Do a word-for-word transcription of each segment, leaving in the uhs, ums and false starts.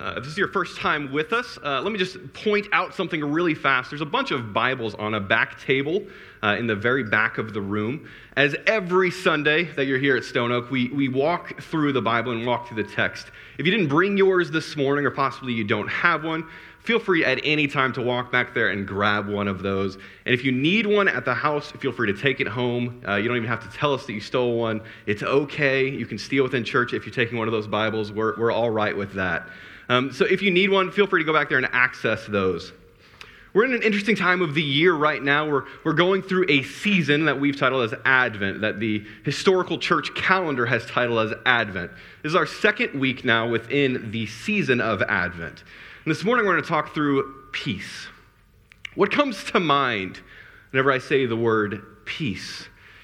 Uh, if this is your first time with us, uh, let me just point out something really fast. There's a bunch of Bibles on a back table uh, in the very back of the room. As every Sunday that you're here at Stone Oak, we, we walk through the Bible and walk through the text. If you didn't bring yours this morning, or possibly you don't have one, feel free at any time to walk back there and grab one of those. And if you need one at the house, feel free to take it home. Uh, you don't even have to tell us that you stole one. It's okay. You can steal within church if you're taking one of those Bibles. We're, we're all right with that. Um, so if you need one, feel free to go back there and access those. We're in an interesting time of the year right now. We're, we're going through a season that we've titled as Advent, that the historical church calendar has titled as Advent. This is our second week now within the season of Advent. And this morning we're going to talk through peace. What comes to mind whenever I say the word peace?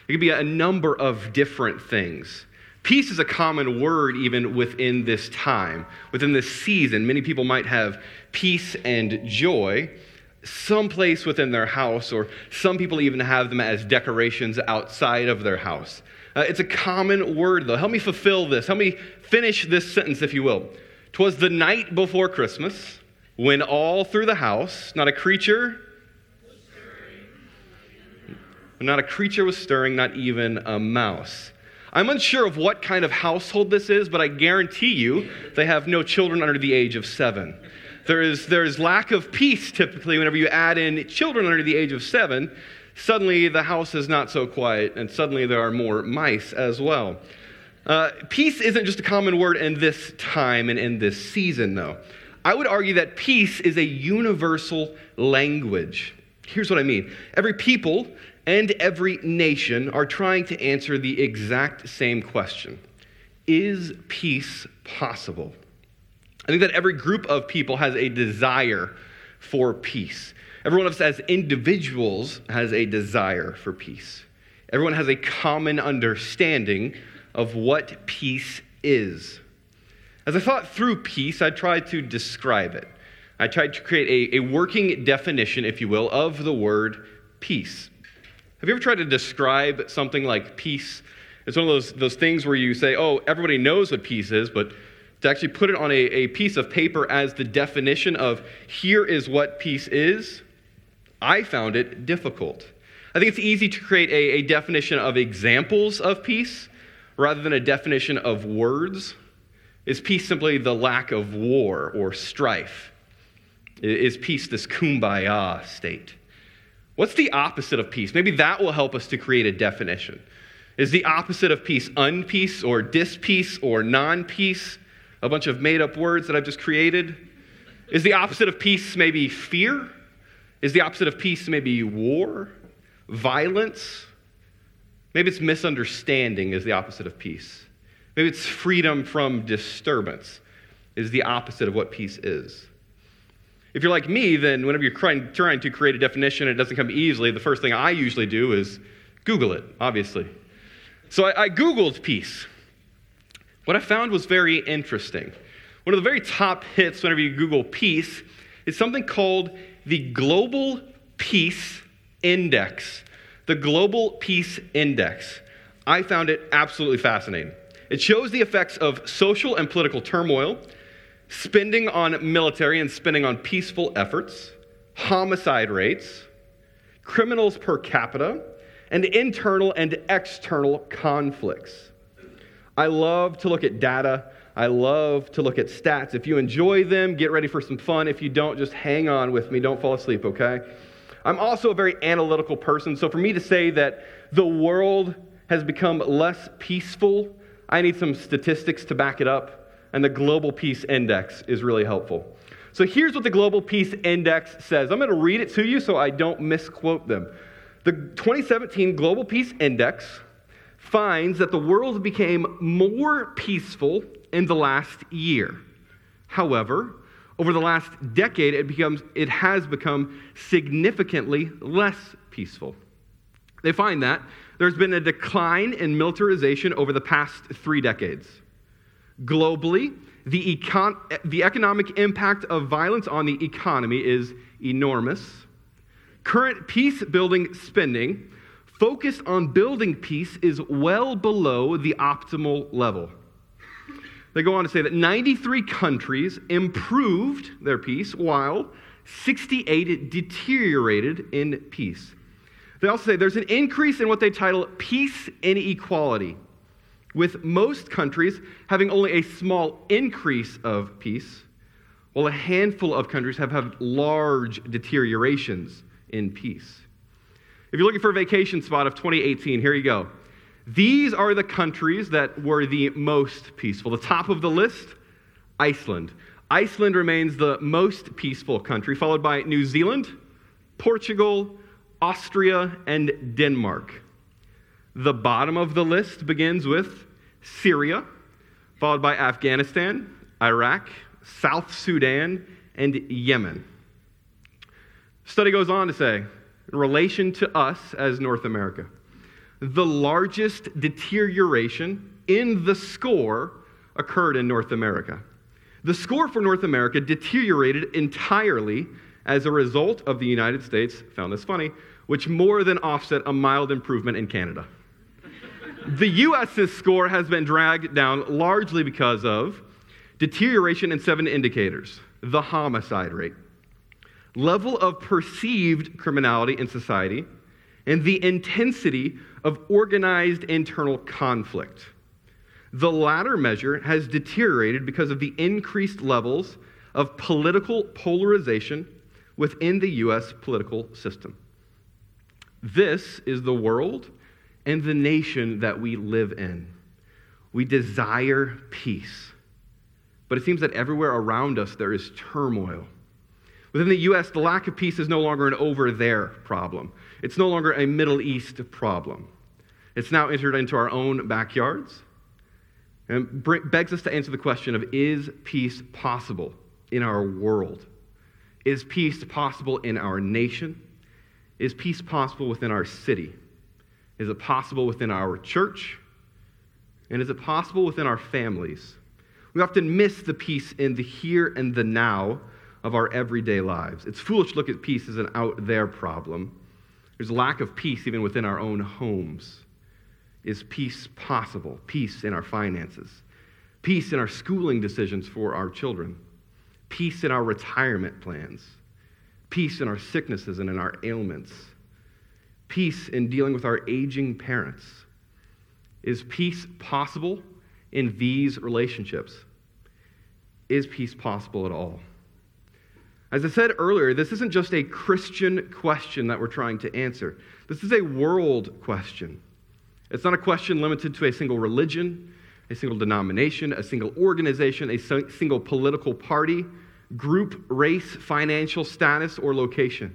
It could be a number of different things. Peace is a common word even within this time, within this season. Many people might have peace and joy someplace within their house, or some people even have them as decorations outside of their house. Uh, it's a common word, though. Help me fulfill this. Help me finish this sentence, if you will. 'Twas the night before Christmas, when all through the house, not a creature, not a creature was stirring, not even a mouse. I'm unsure of what kind of household this is, but I guarantee you they have no children under the age of seven. There is there is lack of peace typically whenever you add in children under the age of seven. Suddenly the house is not so quiet, and suddenly there are more mice as well. Uh, peace isn't just a common word in this time and in this season, though. I would argue that peace is a universal language. Here's what I mean. Every people and every nation are trying to answer the exact same question. Is peace possible? I think that every group of people has a desire for peace. Every one of us as individuals has a desire for peace. Everyone has a common understanding of what peace is. As I thought through peace, I tried to describe it. I tried to create a, a working definition, if you will, of the word peace. Have you ever tried to describe something like peace? It's one of those those things where you say, oh, everybody knows what peace is, but to actually put it on a, a piece of paper as the definition of here is what peace is, I found it difficult. I think it's easy to create a, a definition of examples of peace rather than a definition of words. Is peace simply the lack of war or strife? Is peace this kumbaya state? What's the opposite of peace? Maybe that will help us to create a definition. Is the opposite of peace unpeace or dispeace or non-peace? A bunch of made-up words that I've just created. Is the opposite of peace maybe fear? Is the opposite of peace maybe war? Violence? Maybe it's misunderstanding is the opposite of peace. Maybe it's freedom from disturbance is the opposite of what peace is. If you're like me, then whenever you're trying, trying to create a definition and it doesn't come easily, the first thing I usually do is Google it, obviously. So I, I Googled peace. What I found was very interesting. One of the very top hits whenever you Google peace is something called the Global Peace Index. The Global Peace Index. I found it absolutely fascinating. It shows the effects of social and political turmoil, spending on military and spending on peaceful efforts, homicide rates, criminals per capita, and internal and external conflicts. I love to look at data. I love to look at stats. If you enjoy them, get ready for some fun. If you don't, just hang on with me. Don't fall asleep, okay? I'm also a very analytical person, so for me to say that the world has become less peaceful, I need some statistics to back it up. And the Global Peace Index is really helpful. So here's what the Global Peace Index says. I'm going to read it to you so I don't misquote them. The twenty seventeen Global Peace Index finds that the world became more peaceful in the last year. However, over the last decade, it becomes it has become significantly less peaceful. They find that there's been a decline in militarization over the past three decades. Globally, the, econ- the economic impact of violence on the economy is enormous. Current peace-building spending focused on building peace is well below the optimal level. They go on to say that ninety-three countries improved their peace, while sixty-eight deteriorated in peace. They also say there's an increase in what they title peace inequality, with most countries having only a small increase of peace, while a handful of countries have had large deteriorations in peace. If you're looking for a vacation spot of twenty eighteen, here you go. These are the countries that were the most peaceful. The top of the list, Iceland. Iceland remains the most peaceful country, followed by New Zealand, Portugal, Austria, and Denmark. The bottom of the list begins with Syria, followed by Afghanistan, Iraq, South Sudan, and Yemen. The study goes on to say, in relation to us as North America, the largest deterioration in the score occurred in North America. The score for North America deteriorated entirely as a result of the United States, found this funny, which more than offset a mild improvement in Canada. The U S's score has been dragged down largely because of deterioration in seven indicators: the homicide rate, level of perceived criminality in society, and the intensity of organized internal conflict. The latter measure has deteriorated because of the increased levels of political polarization within the U S political system. This is the world and the nation that we live in. We desire peace, but it seems that everywhere around us there is turmoil. Within the U S, the lack of peace is no longer an over-there problem. It's no longer a Middle East problem. It's now entered into our own backyards, and begs us to answer the question of, is peace possible in our world? Is peace possible in our nation? Is peace possible within our city? Is it possible within our church? And is it possible within our families? We often miss the peace in the here and the now of our everyday lives. It's foolish to look at peace as an out there problem. There's a lack of peace even within our own homes. Is peace possible? Peace in our finances. Peace in our schooling decisions for our children. Peace in our retirement plans. Peace in our sicknesses and in our ailments. Peace in dealing with our aging parents. Is peace possible in these relationships? Is peace possible at all? As I said earlier, this isn't just a Christian question that we're trying to answer. This is a world question. It's not a question limited to a single religion, a single denomination, a single organization, a single political party, group, race, financial status, or location.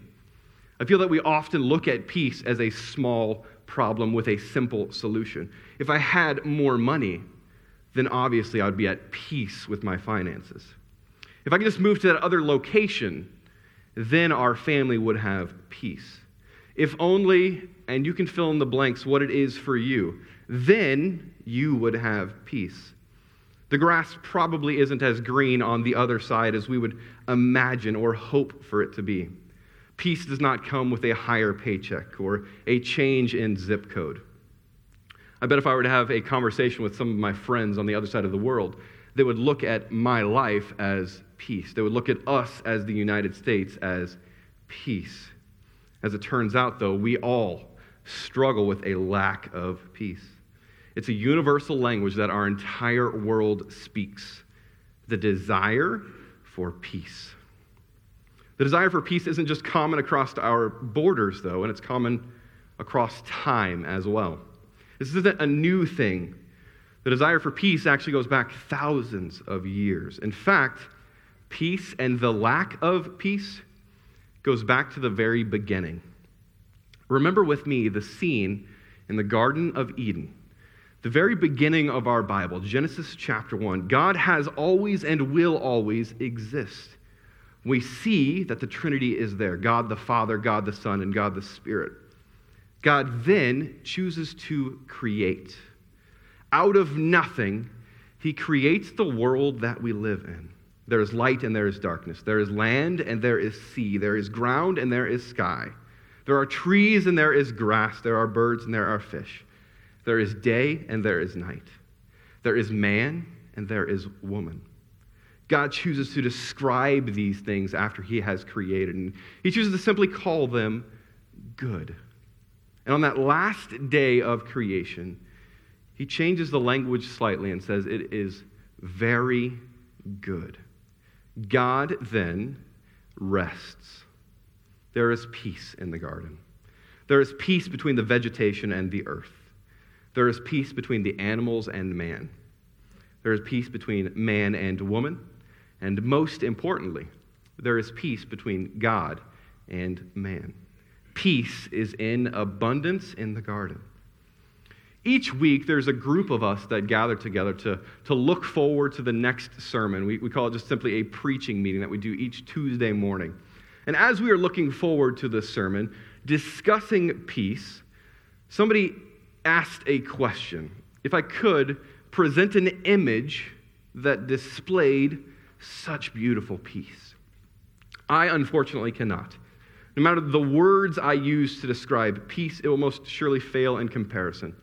I feel that we often look at peace as a small problem with a simple solution. If I had more money, then obviously I would be at peace with my finances. If I could just move to that other location, then our family would have peace. If only, and you can fill in the blanks what it is for you, then you would have peace. The grass probably isn't as green on the other side as we would imagine or hope for it to be. Peace does not come with a higher paycheck or a change in zip code. I bet if I were to have a conversation with some of my friends on the other side of the world, they would look at my life as peace. They would look at us as the United States as peace. As it turns out, though, we all struggle with a lack of peace. It's a universal language that our entire world speaks: the desire for peace. The desire for peace isn't just common across our borders, though, and it's common across time as well. This isn't a new thing. The desire for peace actually goes back thousands of years. In fact, peace and the lack of peace goes back to the very beginning. Remember with me the scene in the Garden of Eden, the very beginning of our Bible, Genesis chapter one. God has always and will always exist. We see that the Trinity is there: God the Father, God the Son, and God the Spirit. God then chooses to create. Out of nothing, he creates the world that we live in. There is light and there is darkness. There is land and there is sea. There is ground and there is sky. There are trees and there is grass. There are birds and there are fish. There is day and there is night. There is man and there is woman. God chooses to describe these things after he has created, and he chooses to simply call them good. And on that last day of creation, he changes the language slightly and says it is very good. God then rests. There is peace in the garden. There is peace between the vegetation and the earth. There is peace between the animals and man. There is peace between man and woman. And most importantly, there is peace between God and man. Peace is in abundance in the garden. Each week, there's a group of us that gather together to, to look forward to the next sermon. We, we call it just simply a preaching meeting that we do each Tuesday morning. And as we are looking forward to this sermon, discussing peace, somebody asked a question. If I could present an image that displayed such beautiful peace. I unfortunately cannot. No matter the words I use to describe peace, it will most surely fail in comparison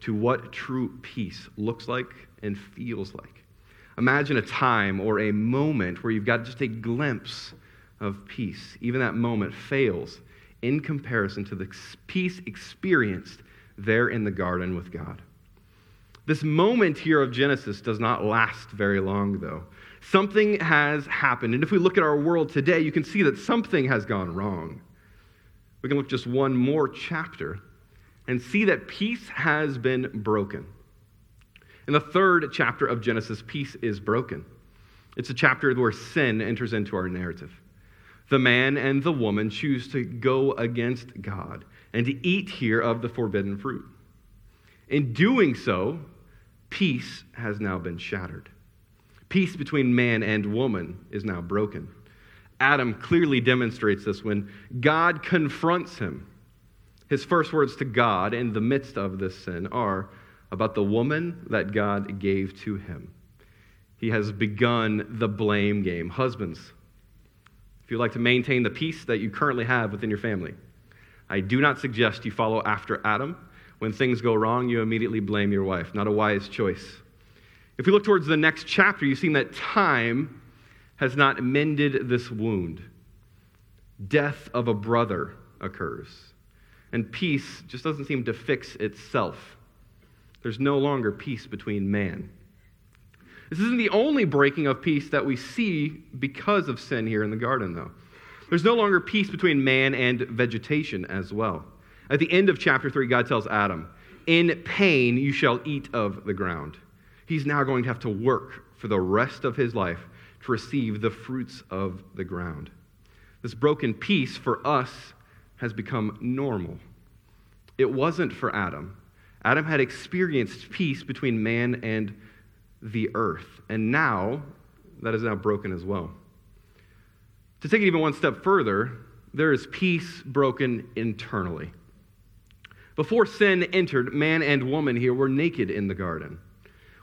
to what true peace looks like and feels like. Imagine a time or a moment where you've got just a glimpse of peace. Even that moment fails in comparison to the peace experienced there in the garden with God. This moment here of Genesis does not last very long, though. Something has happened, and if we look at our world today, you can see that something has gone wrong. We can look just one more chapter and see that peace has been broken. In the third chapter of Genesis, peace is broken. It's a chapter where sin enters into our narrative. The man and the woman choose to go against God and to eat here of the forbidden fruit. In doing so, peace has now been shattered. Peace between man and woman is now broken. Adam clearly demonstrates this when God confronts him. His first words to God in the midst of this sin are about the woman that God gave to him. He has begun the blame game. Husbands, if you'd like to maintain the peace that you currently have within your family, I do not suggest you follow after Adam. When things go wrong, you immediately blame your wife. Not a wise choice. If we look towards the next chapter, you've seen that time has not mended this wound. Death of a brother occurs. And peace just doesn't seem to fix itself. There's no longer peace between man. This isn't the only breaking of peace that we see because of sin here in the garden, though. There's no longer peace between man and vegetation as well. At the end of chapter three, God tells Adam, in pain you shall eat of the ground. He's now going to have to work for the rest of his life to receive the fruits of the ground. This broken peace for us has become normal. It wasn't for Adam. Adam had experienced peace between man and the earth, and now that is now broken as well. To take it even one step further, there is peace broken internally. Before sin entered, man and woman here were naked in the garden.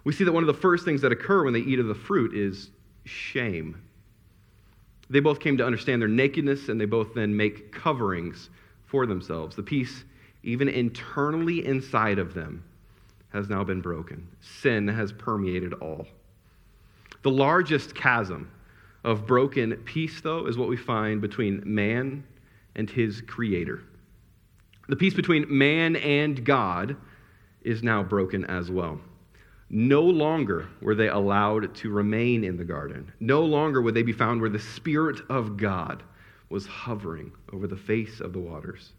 We see that one of the first things that occur when they eat of the fruit is shame. They both came to understand their nakedness, and they both then make coverings for themselves. The peace, even internally inside of them, has now been broken. Sin has permeated all. The largest chasm of broken peace, though, is what we find between man and his creator. The peace between man and God is now broken as well. No longer were they allowed to remain in the garden. No longer would they be found where the Spirit of God was hovering over the face of the waters.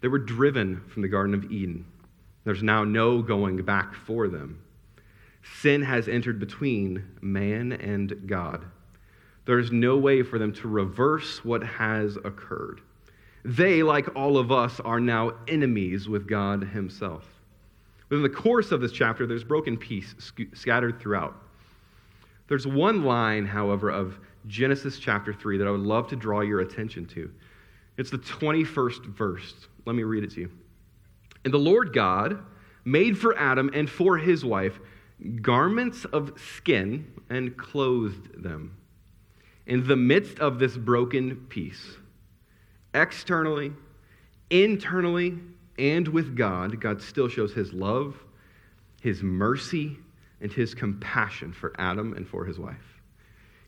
They were driven from the Garden of Eden. There's now no going back for them. Sin has entered between man and God. There's no way for them to reverse what has occurred. They, like all of us, are now enemies with God himself. Within the course of this chapter, there's broken peace sc- scattered throughout. There's one line, however, of Genesis chapter three that I would love to draw your attention to. It's the twenty-first verse. Let me read it to you. And the Lord God made for Adam and for his wife garments of skin and clothed them. In the midst of this broken peace, externally, internally, and with God, God still shows his love, his mercy, and his compassion for Adam and for his wife.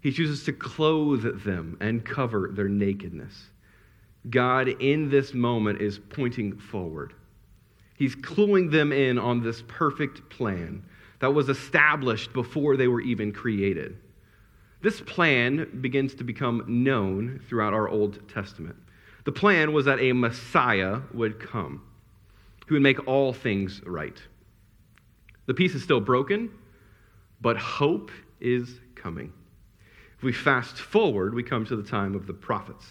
He chooses to clothe them and cover their nakedness. God, in this moment, is pointing forward. He's cluing them in on this perfect plan that was established before they were even created. This plan begins to become known throughout our Old Testament. The plan was that a Messiah would come who would make all things right. The peace is still broken, but hope is coming. If we fast forward, we come to the time of the prophets.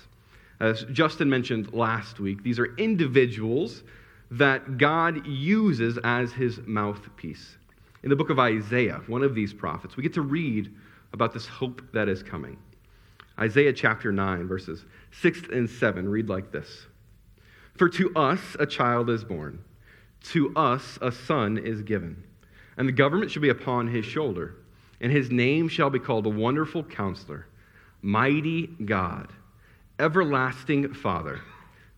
As Justin mentioned last week, these are individuals that God uses as his mouthpiece. In the book of Isaiah, one of these prophets, we get to read about this hope that is coming. Isaiah chapter nine, verses six and seven read like this. For to us a child is born, to us a son is given, and the government shall be upon his shoulder, and his name shall be called a Wonderful Counselor, Mighty God, Everlasting Father,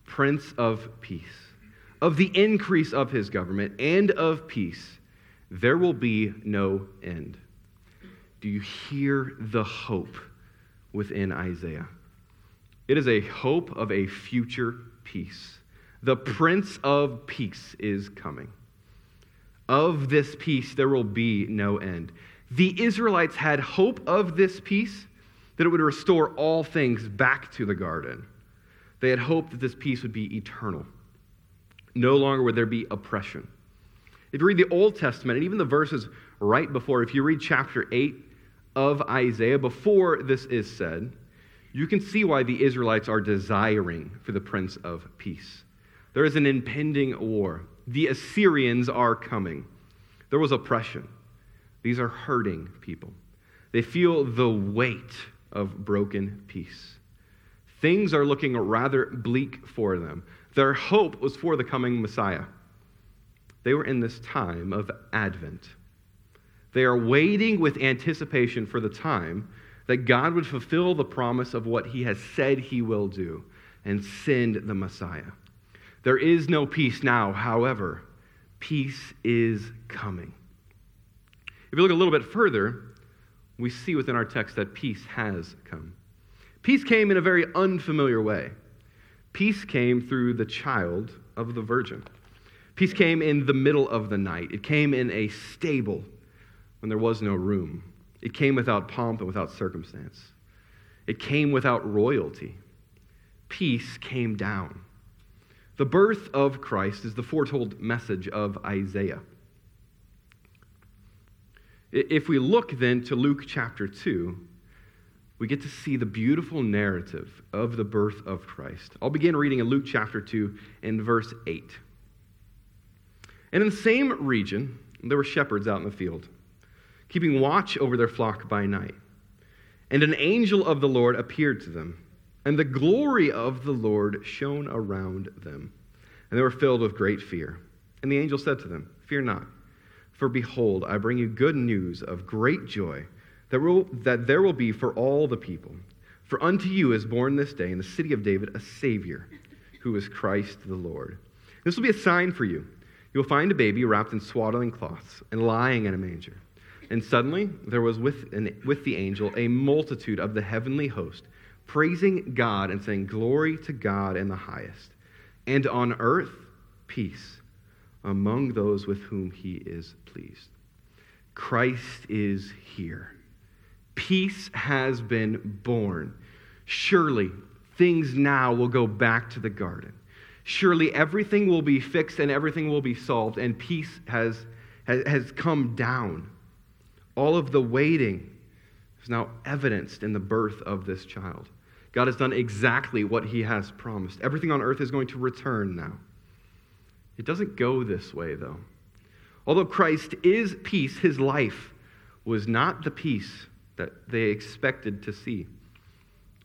Prince of Peace. Of the increase of his government and of peace, there will be no end. Do you hear the hope within Isaiah? It is a hope of a future peace. The Prince of Peace is coming. Of this peace, there will be no end. The Israelites had hope of this peace, that it would restore all things back to the garden. They had hope that this peace would be eternal. No longer would there be oppression. If you read the Old Testament, and even the verses right before, if you read chapter eight of Isaiah, before this is said, you can see why the Israelites are desiring for the Prince of Peace. There is an impending war. The Assyrians are coming. There was oppression. These are hurting people. They feel the weight of broken peace. Things are looking rather bleak for them. Their hope was for the coming Messiah. They were in this time of Advent. They are waiting with anticipation for the time that God would fulfill the promise of what he has said he will do and send the Messiah. There is no peace now, however, peace is coming. If you look a little bit further, we see within our text that peace has come. Peace came in a very unfamiliar way. Peace came through the child of the Virgin. Peace came in the middle of the night. It came in a stable when there was no room. It came without pomp and without circumstance. It came without royalty. Peace came down. The birth of Christ is the foretold message of Isaiah. If we look then to Luke chapter two, we get to see the beautiful narrative of the birth of Christ. I'll begin reading in Luke chapter two and verse eight. And in the same region, there were shepherds out in the field, keeping watch over their flock by night. And an angel of the Lord appeared to them, and the glory of the Lord shone around them. And they were filled with great fear. And the angel said to them, Fear not, for behold, I bring you good news of great joy, That, will, that there will be for all the people. For unto you is born this day in the city of David a Savior, who is Christ the Lord. This will be a sign for you. You will find a baby wrapped in swaddling cloths and lying in a manger. And suddenly there was with, an, with the angel a multitude of the heavenly host, praising God and saying, Glory to God in the highest, and on earth peace among those with whom he is pleased. Christ is here. Peace has been born. Surely things now will go back to the garden. Surely everything will be fixed and everything will be solved, and peace has, has, has come down. All of the waiting is now evidenced in the birth of this child. God has done exactly what he has promised. Everything on earth is going to return now. It doesn't go this way, though. Although Christ is peace, his life was not the peace that they expected to see.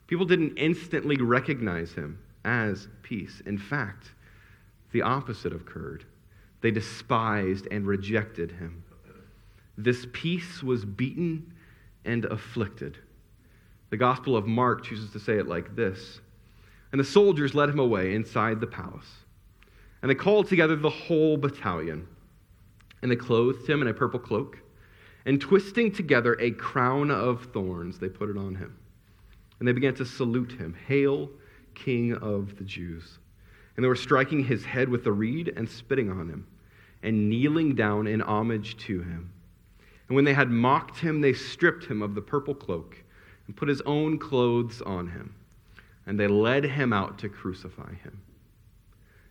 People didn't instantly recognize him as peace. In fact, the opposite occurred. They despised and rejected him. This peace was beaten and afflicted. The Gospel of Mark chooses to say it like this. And the soldiers led him away inside the palace. And they called together the whole battalion. And they clothed him in a purple cloak. And twisting together a crown of thorns, they put it on him. And they began to salute him, "Hail, King of the Jews." And they were striking his head with the reed and spitting on him, and kneeling down in homage to him. And when they had mocked him, they stripped him of the purple cloak and put his own clothes on him. And they led him out to crucify him.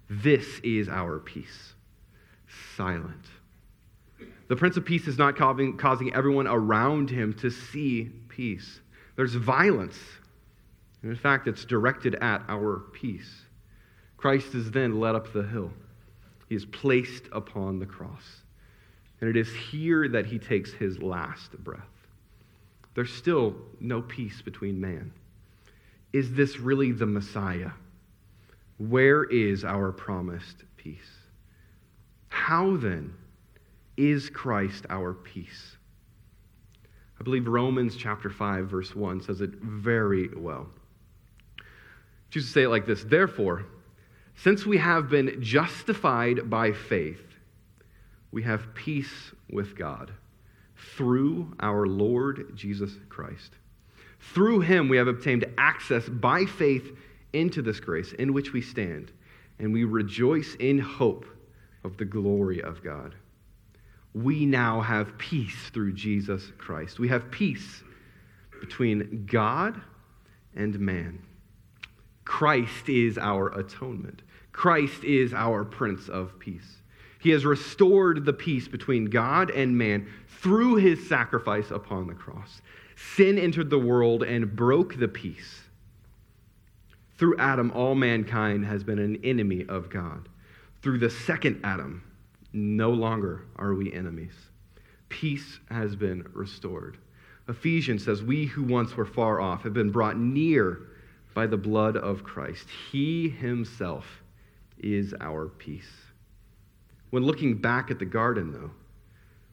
This is our peace. Silent. The Prince of Peace is not causing everyone around him to see peace. There's violence. And in fact, it's directed at our peace. Christ is then led up the hill. He is placed upon the cross. And it is here that he takes his last breath. There's still no peace between man. Is this really the Messiah? Where is our promised peace? How then is Christ our peace? I believe Romans chapter five, verse one says it very well. Jesus says it like this: "Therefore, since we have been justified by faith, we have peace with God through our Lord Jesus Christ. Through him we have obtained access by faith into this grace in which we stand, and we rejoice in hope of the glory of God." We now have peace through Jesus Christ. We have peace between God and man. Christ is our atonement. Christ is our Prince of Peace. He has restored the peace between God and man through his sacrifice upon the cross. Sin entered the world and broke the peace. Through Adam, all mankind has been an enemy of God. Through the second Adam, no longer are we enemies. Peace has been restored. Ephesians says, "We who once were far off have been brought near by the blood of Christ. He himself is our peace." When looking back at the garden, though,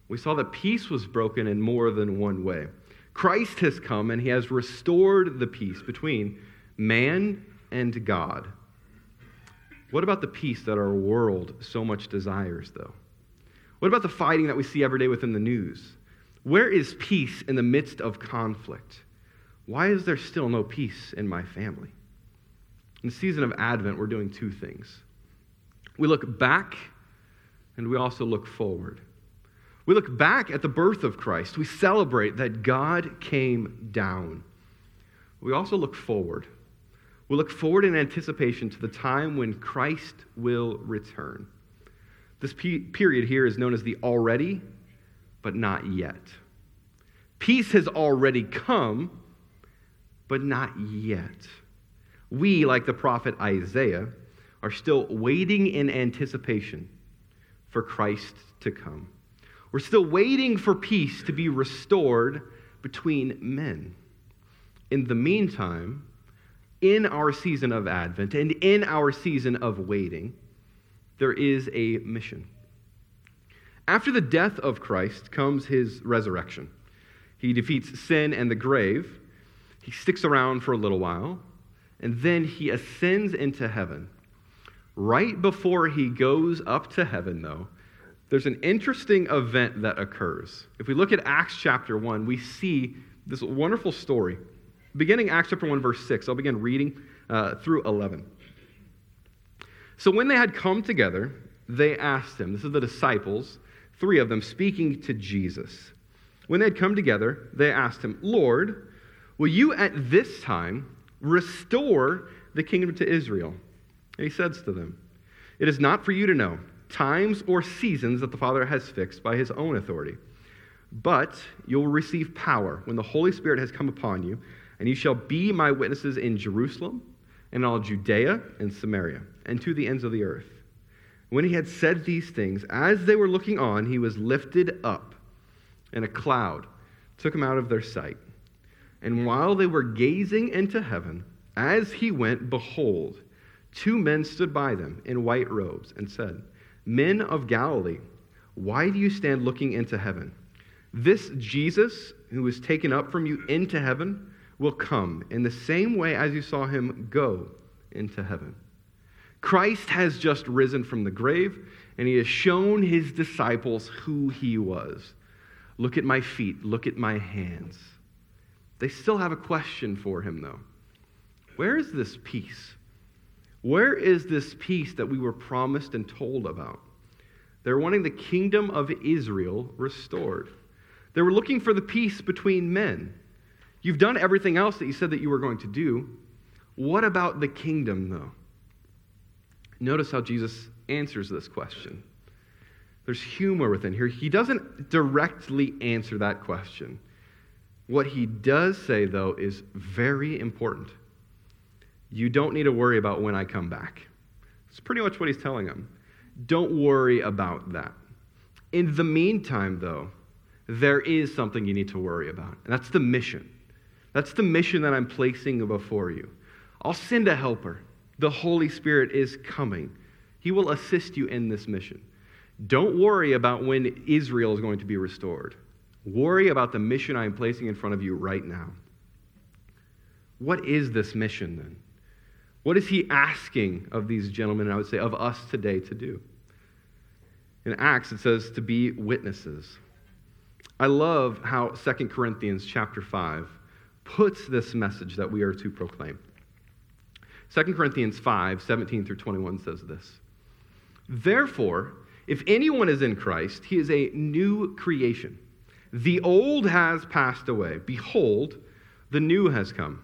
we saw that peace was broken in more than one way. Christ has come and he has restored the peace between man and God. What about the peace that our world so much desires, though? What about the fighting that we see every day within the news? Where is peace in the midst of conflict? Why is there still no peace in my family? In the season of Advent, we're doing two things. We look back, and we also look forward. We look back at the birth of Christ. We celebrate that God came down. We also look forward. We look forward in anticipation to the time when Christ will return. This pe- period here is known as the already, but not yet. Peace has already come, but not yet. We, like the prophet Isaiah, are still waiting in anticipation for Christ to come. We're still waiting for peace to be restored between men. In the meantime, in our season of Advent and in our season of waiting, there is a mission. After the death of Christ comes his resurrection. He defeats sin and the grave. He sticks around for a little while, and then he ascends into heaven. Right before he goes up to heaven, though, there's an interesting event that occurs. If we look at Acts chapter one, we see this wonderful story. Beginning Acts chapter one, verse six, I'll begin reading uh, through eleven. "So when they had come together, they asked him," this is the disciples, three of them speaking to Jesus. "When they had come together, they asked him, 'Lord, will you at this time restore the kingdom to Israel?' And he says to them, 'It is not for you to know times or seasons that the Father has fixed by his own authority, but you will receive power when the Holy Spirit has come upon you, and you shall be my witnesses in Jerusalem and all Judea and Samaria and to the ends of the earth.' When he had said these things, as they were looking on, he was lifted up, and a cloud took him out of their sight. And while they were gazing into heaven, as he went, behold, two men stood by them in white robes and said, Men of Galilee, why do you stand looking into heaven? This Jesus, who was taken up from you into heaven, will come in the same way as you saw him go into heaven. Christ has just risen from the grave, and he has shown his disciples who he was. Look at my feet, look at my hands. They still have a question for him, though. Where is this peace? Where is this peace that we were promised and told about? They're wanting the kingdom of Israel restored. They were looking for the peace between men. You've done everything else that you said that you were going to do. What about the kingdom, though? Notice how Jesus answers this question. There's humor within here. He doesn't directly answer that question. What he does say, though, is very important. You don't need to worry about when I come back. That's pretty much what he's telling them. Don't worry about that. In the meantime, though, there is something you need to worry about, and that's the mission. That's the mission that I'm placing before you. I'll send a helper. The Holy Spirit is coming. He will assist you in this mission. Don't worry about when Israel is going to be restored. Worry about the mission I'm placing in front of you right now. What is this mission, then? What is he asking of these gentlemen, and I would say of us today, to do? In Acts, it says to be witnesses. I love how Second Corinthians chapter five puts this message that we are to proclaim. Second Corinthians five, seventeen through twenty-one says this. Therefore, if anyone is in Christ, he is a new creation. The old has passed away. Behold, the new has come.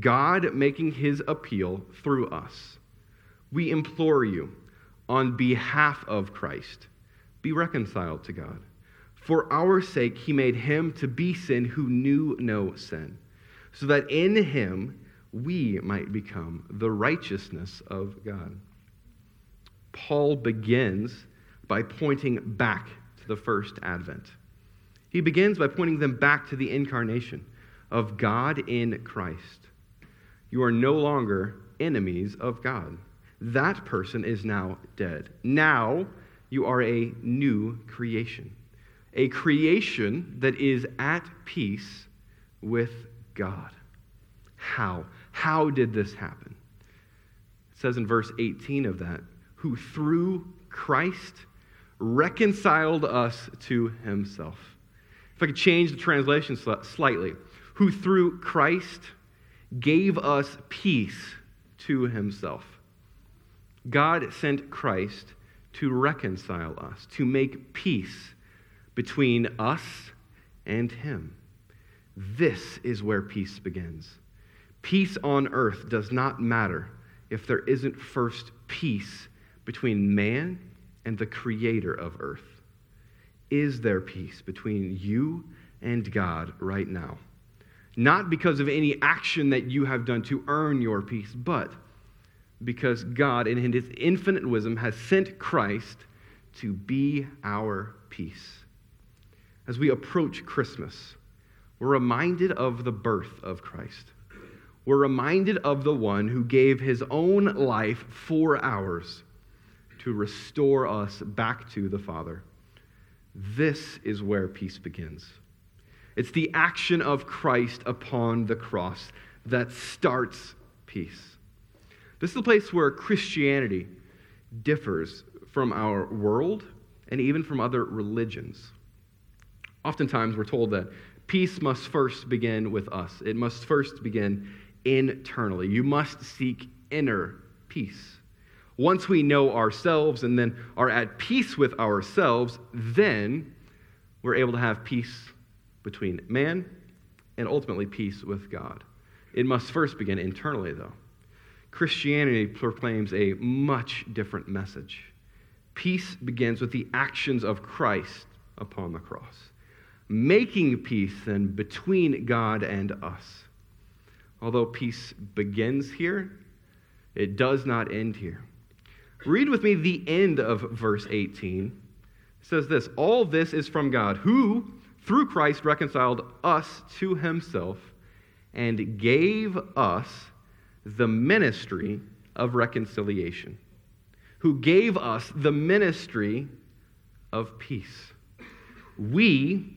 God making his appeal through us. We implore you, on behalf of Christ, be reconciled to God. For our sake, he made him to be sin who knew no sin, so that in him we might become the righteousness of God. Paul begins by pointing back to the first advent. He begins by pointing them back to the incarnation of God in Christ. You are no longer enemies of God. That person is now dead. Now you are a new creation, a creation that is at peace with God. How? How did this happen? It says in verse eighteen of that, who through Christ reconciled us to himself. If I could change the translation slightly, who through Christ gave us peace to himself. God sent Christ to reconcile us, to make peace between us and him. This is where peace begins. Peace on earth does not matter if there isn't first peace between man and the creator of earth. Is there peace between you and God right now? Not because of any action that you have done to earn your peace, but because God, in his infinite wisdom, has sent Christ to be our peace. As we approach Christmas, we're reminded of the birth of Christ. We're reminded of the one who gave his own life for ours to restore us back to the Father. This is where peace begins. It's the action of Christ upon the cross that starts peace. This is the place where Christianity differs from our world and even from other religions. Oftentimes we're told that peace must first begin with us. It must first begin internally. You must seek inner peace. Once we know ourselves and then are at peace with ourselves, then we're able to have peace between man and ultimately peace with God. It must first begin internally, though. Christianity proclaims a much different message. Peace begins with the actions of Christ upon the cross, making peace then between God and us. Although peace begins here, it does not end here. Read with me the end of verse eighteen. It says this, all this is from God, who through Christ reconciled us to himself and gave us the ministry of reconciliation, who gave us the ministry of peace. We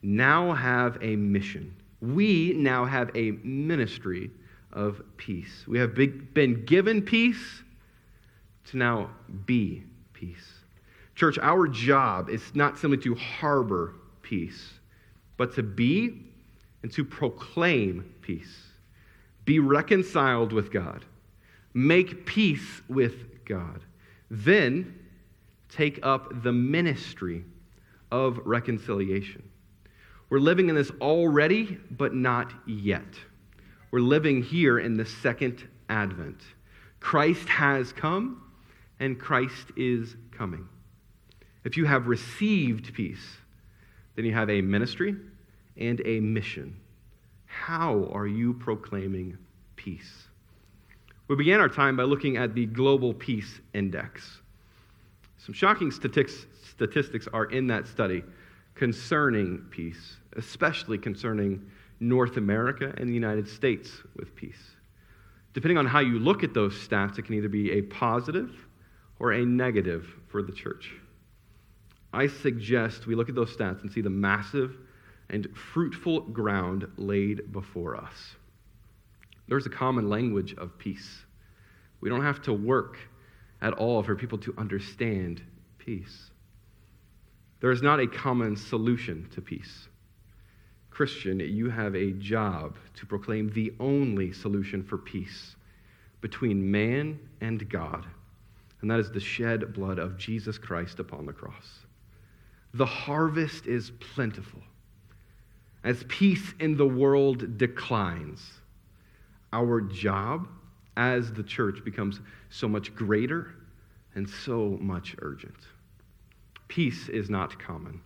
now have a mission. We now have a ministry of peace. We have been given peace to now be peace. Church, our job is not simply to harbor peace, but to be and to proclaim peace. Be reconciled with God. Make peace with God. Then take up the ministry of reconciliation. We're living in this already, but not yet. We're living here in the second advent. Christ has come, and Christ is coming. If you have received peace, then you have a ministry and a mission. How are you proclaiming peace? We began our time by looking at the Global Peace Index. Some shocking statistics are in that study concerning peace, especially concerning North America and the United States with peace. Depending on how you look at those stats, it can either be a positive or a negative for the church. I suggest we look at those stats and see the massive and fruitful ground laid before us. There's a common language of peace. We don't have to work at all for people to understand peace. There is not a common solution to peace. Christian, you have a job to proclaim the only solution for peace between man and God, and that is the shed blood of Jesus Christ upon the cross. The harvest is plentiful. As peace in the world declines, our job as the church becomes so much greater and so much urgent. Peace is not common.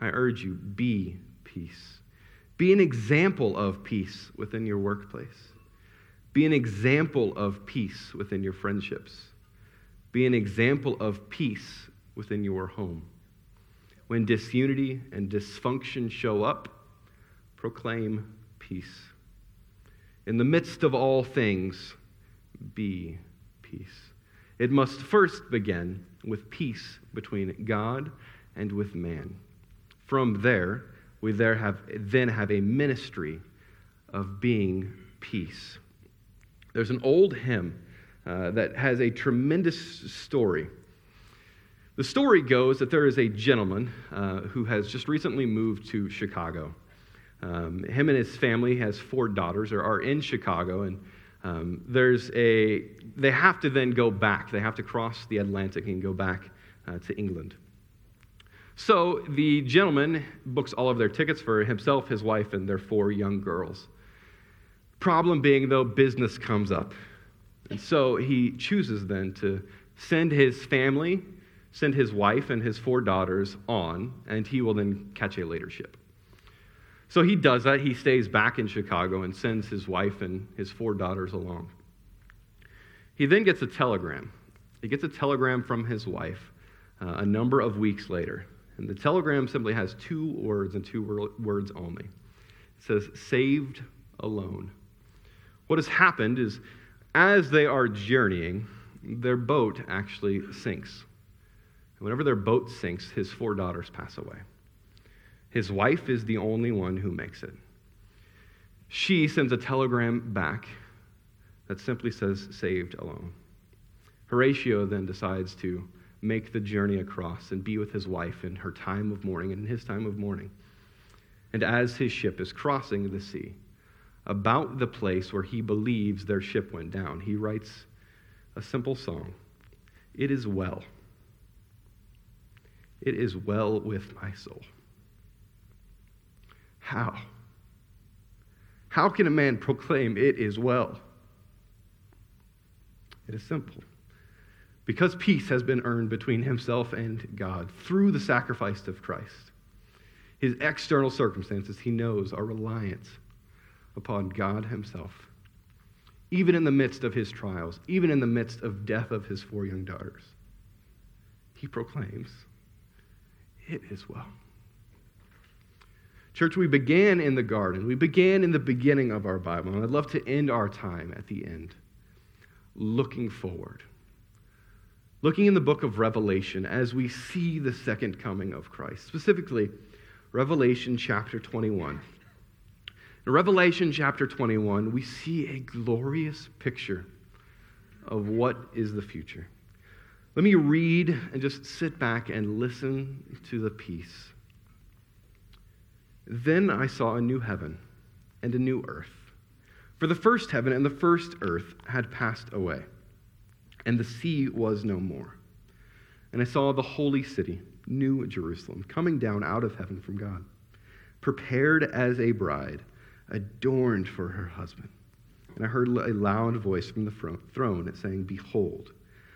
I urge you, be peace. Be an example of peace within your workplace. Be an example of peace within your friendships. Be an example of peace within your home. When disunity and dysfunction show up, proclaim peace. In the midst of all things, be peace. It must first begin with peace between God and with man. From there, we there have, then have a ministry of being peace. There's an old hymn uh, that has a tremendous story. The story goes that there is a gentleman uh, who has just recently moved to Chicago. Um, him and his family has four daughters, or are in Chicago, and um, there's a. They have to then go back. They have to cross the Atlantic and go back uh, to England. So the gentleman books all of their tickets for himself, his wife, and their four young girls. Problem being, though, business comes up, and so he chooses then to send his family. send his wife and his four daughters on, and he will then catch a later ship. So he does that. He stays back in Chicago and sends his wife and his four daughters along. He then gets a telegram. He gets a telegram from his wife uh, a number of weeks later, and the telegram simply has two words and two wor- words only. It says, saved alone. What has happened is, as they are journeying, their boat actually sinks. Whenever their boat sinks, his four daughters pass away. His wife is the only one who makes it. She sends a telegram back that simply says, saved alone. Horatio then decides to make the journey across and be with his wife in her time of mourning and in his time of mourning. And as his ship is crossing the sea, about the place where he believes their ship went down, he writes a simple song, "It is well. It is well with my soul." How? How can a man proclaim it is well? It is simple. because peace has been earned between himself and God through the sacrifice of Christ. His external circumstances, he knows, are reliant upon God himself. Even in the midst of his trials, even in the midst of death of his four young daughters, he proclaims, "It is well." Church, we began in the garden. We began in the beginning of our Bible, and I'd love to end our time at the end looking forward, looking in the book of Revelation as we see the second coming of Christ, specifically Revelation chapter twenty-one. In Revelation chapter twenty-one, we see a glorious picture of what is the future. Let me read and just sit back and listen to the peace. "Then I saw a new heaven and a new earth. For the first heaven and the first earth had passed away, and the sea was no more. And I saw the holy city, New Jerusalem, coming down out of heaven from God, prepared as a bride, adorned for her husband. And I heard a loud voice from the throne saying, 'Behold,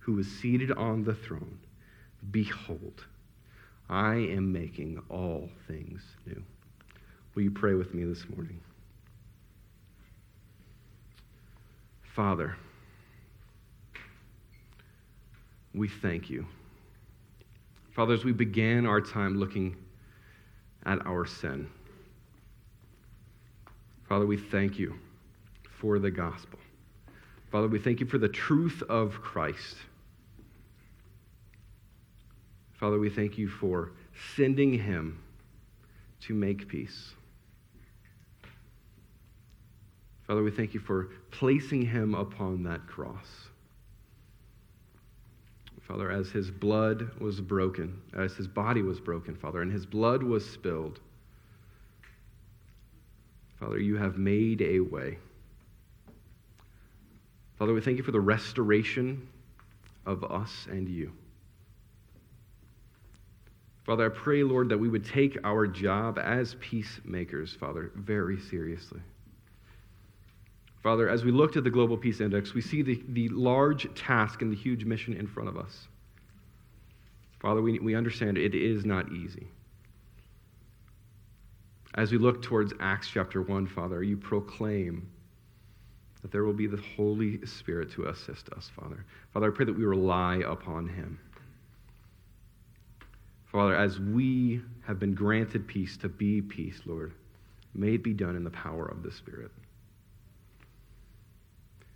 who is seated on the throne, 'Behold, I am making all things new.'" Will you pray with me this morning? Father, we thank you. Father, as we began our time looking at our sin, Father, we thank you for the gospel. Father, we thank you for the truth of Christ. Father, we thank you for sending him to make peace. Father, we thank you for placing him upon that cross. Father, as his blood was broken, as his body was broken, Father, and his blood was spilled, Father, you have made a way. Father, we thank you for the restoration of us and you. Father, I pray, Lord, that we would take our job as peacemakers, Father, very seriously. Father, as we looked at the Global Peace Index, we see the, the large task and the huge mission in front of us. Father, we, we understand it is not easy. As we look towards Acts chapter one, Father, you proclaim that there will be the Holy Spirit to assist us, Father. Father, I pray that we rely upon him. Father, as we have been granted peace to be peace, Lord, may it be done in the power of the Spirit.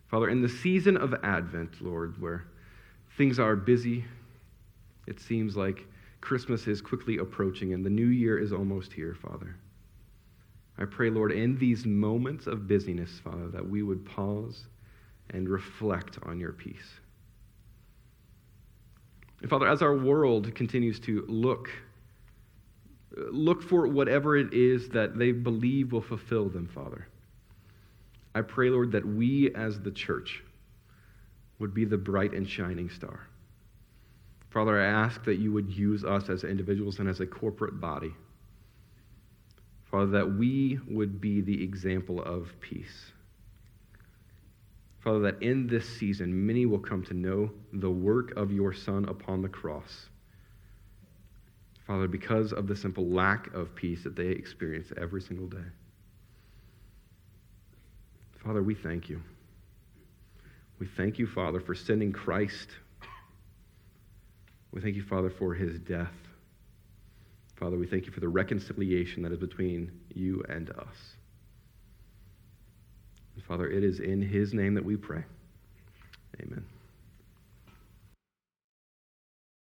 Father, in the season of Advent, Lord, where things are busy, it seems like Christmas is quickly approaching and the new year is almost here, Father. I pray, Lord, in these moments of busyness, Father, that we would pause and reflect on your peace. And Father, as our world continues to look, look for whatever it is that they believe will fulfill them, Father, I pray, Lord, that we as the church would be the bright and shining star. Father, I ask that you would use us as individuals and as a corporate body. Father, that we would be the example of peace. Father, that in this season, many will come to know the work of your Son upon the cross. Father, because of the simple lack of peace that they experience every single day. Father, we thank you. We thank you, Father, for sending Christ. We thank you, Father, for his death. Father, we thank you for the reconciliation that is between you and us. And Father, it is in his name that we pray. Amen.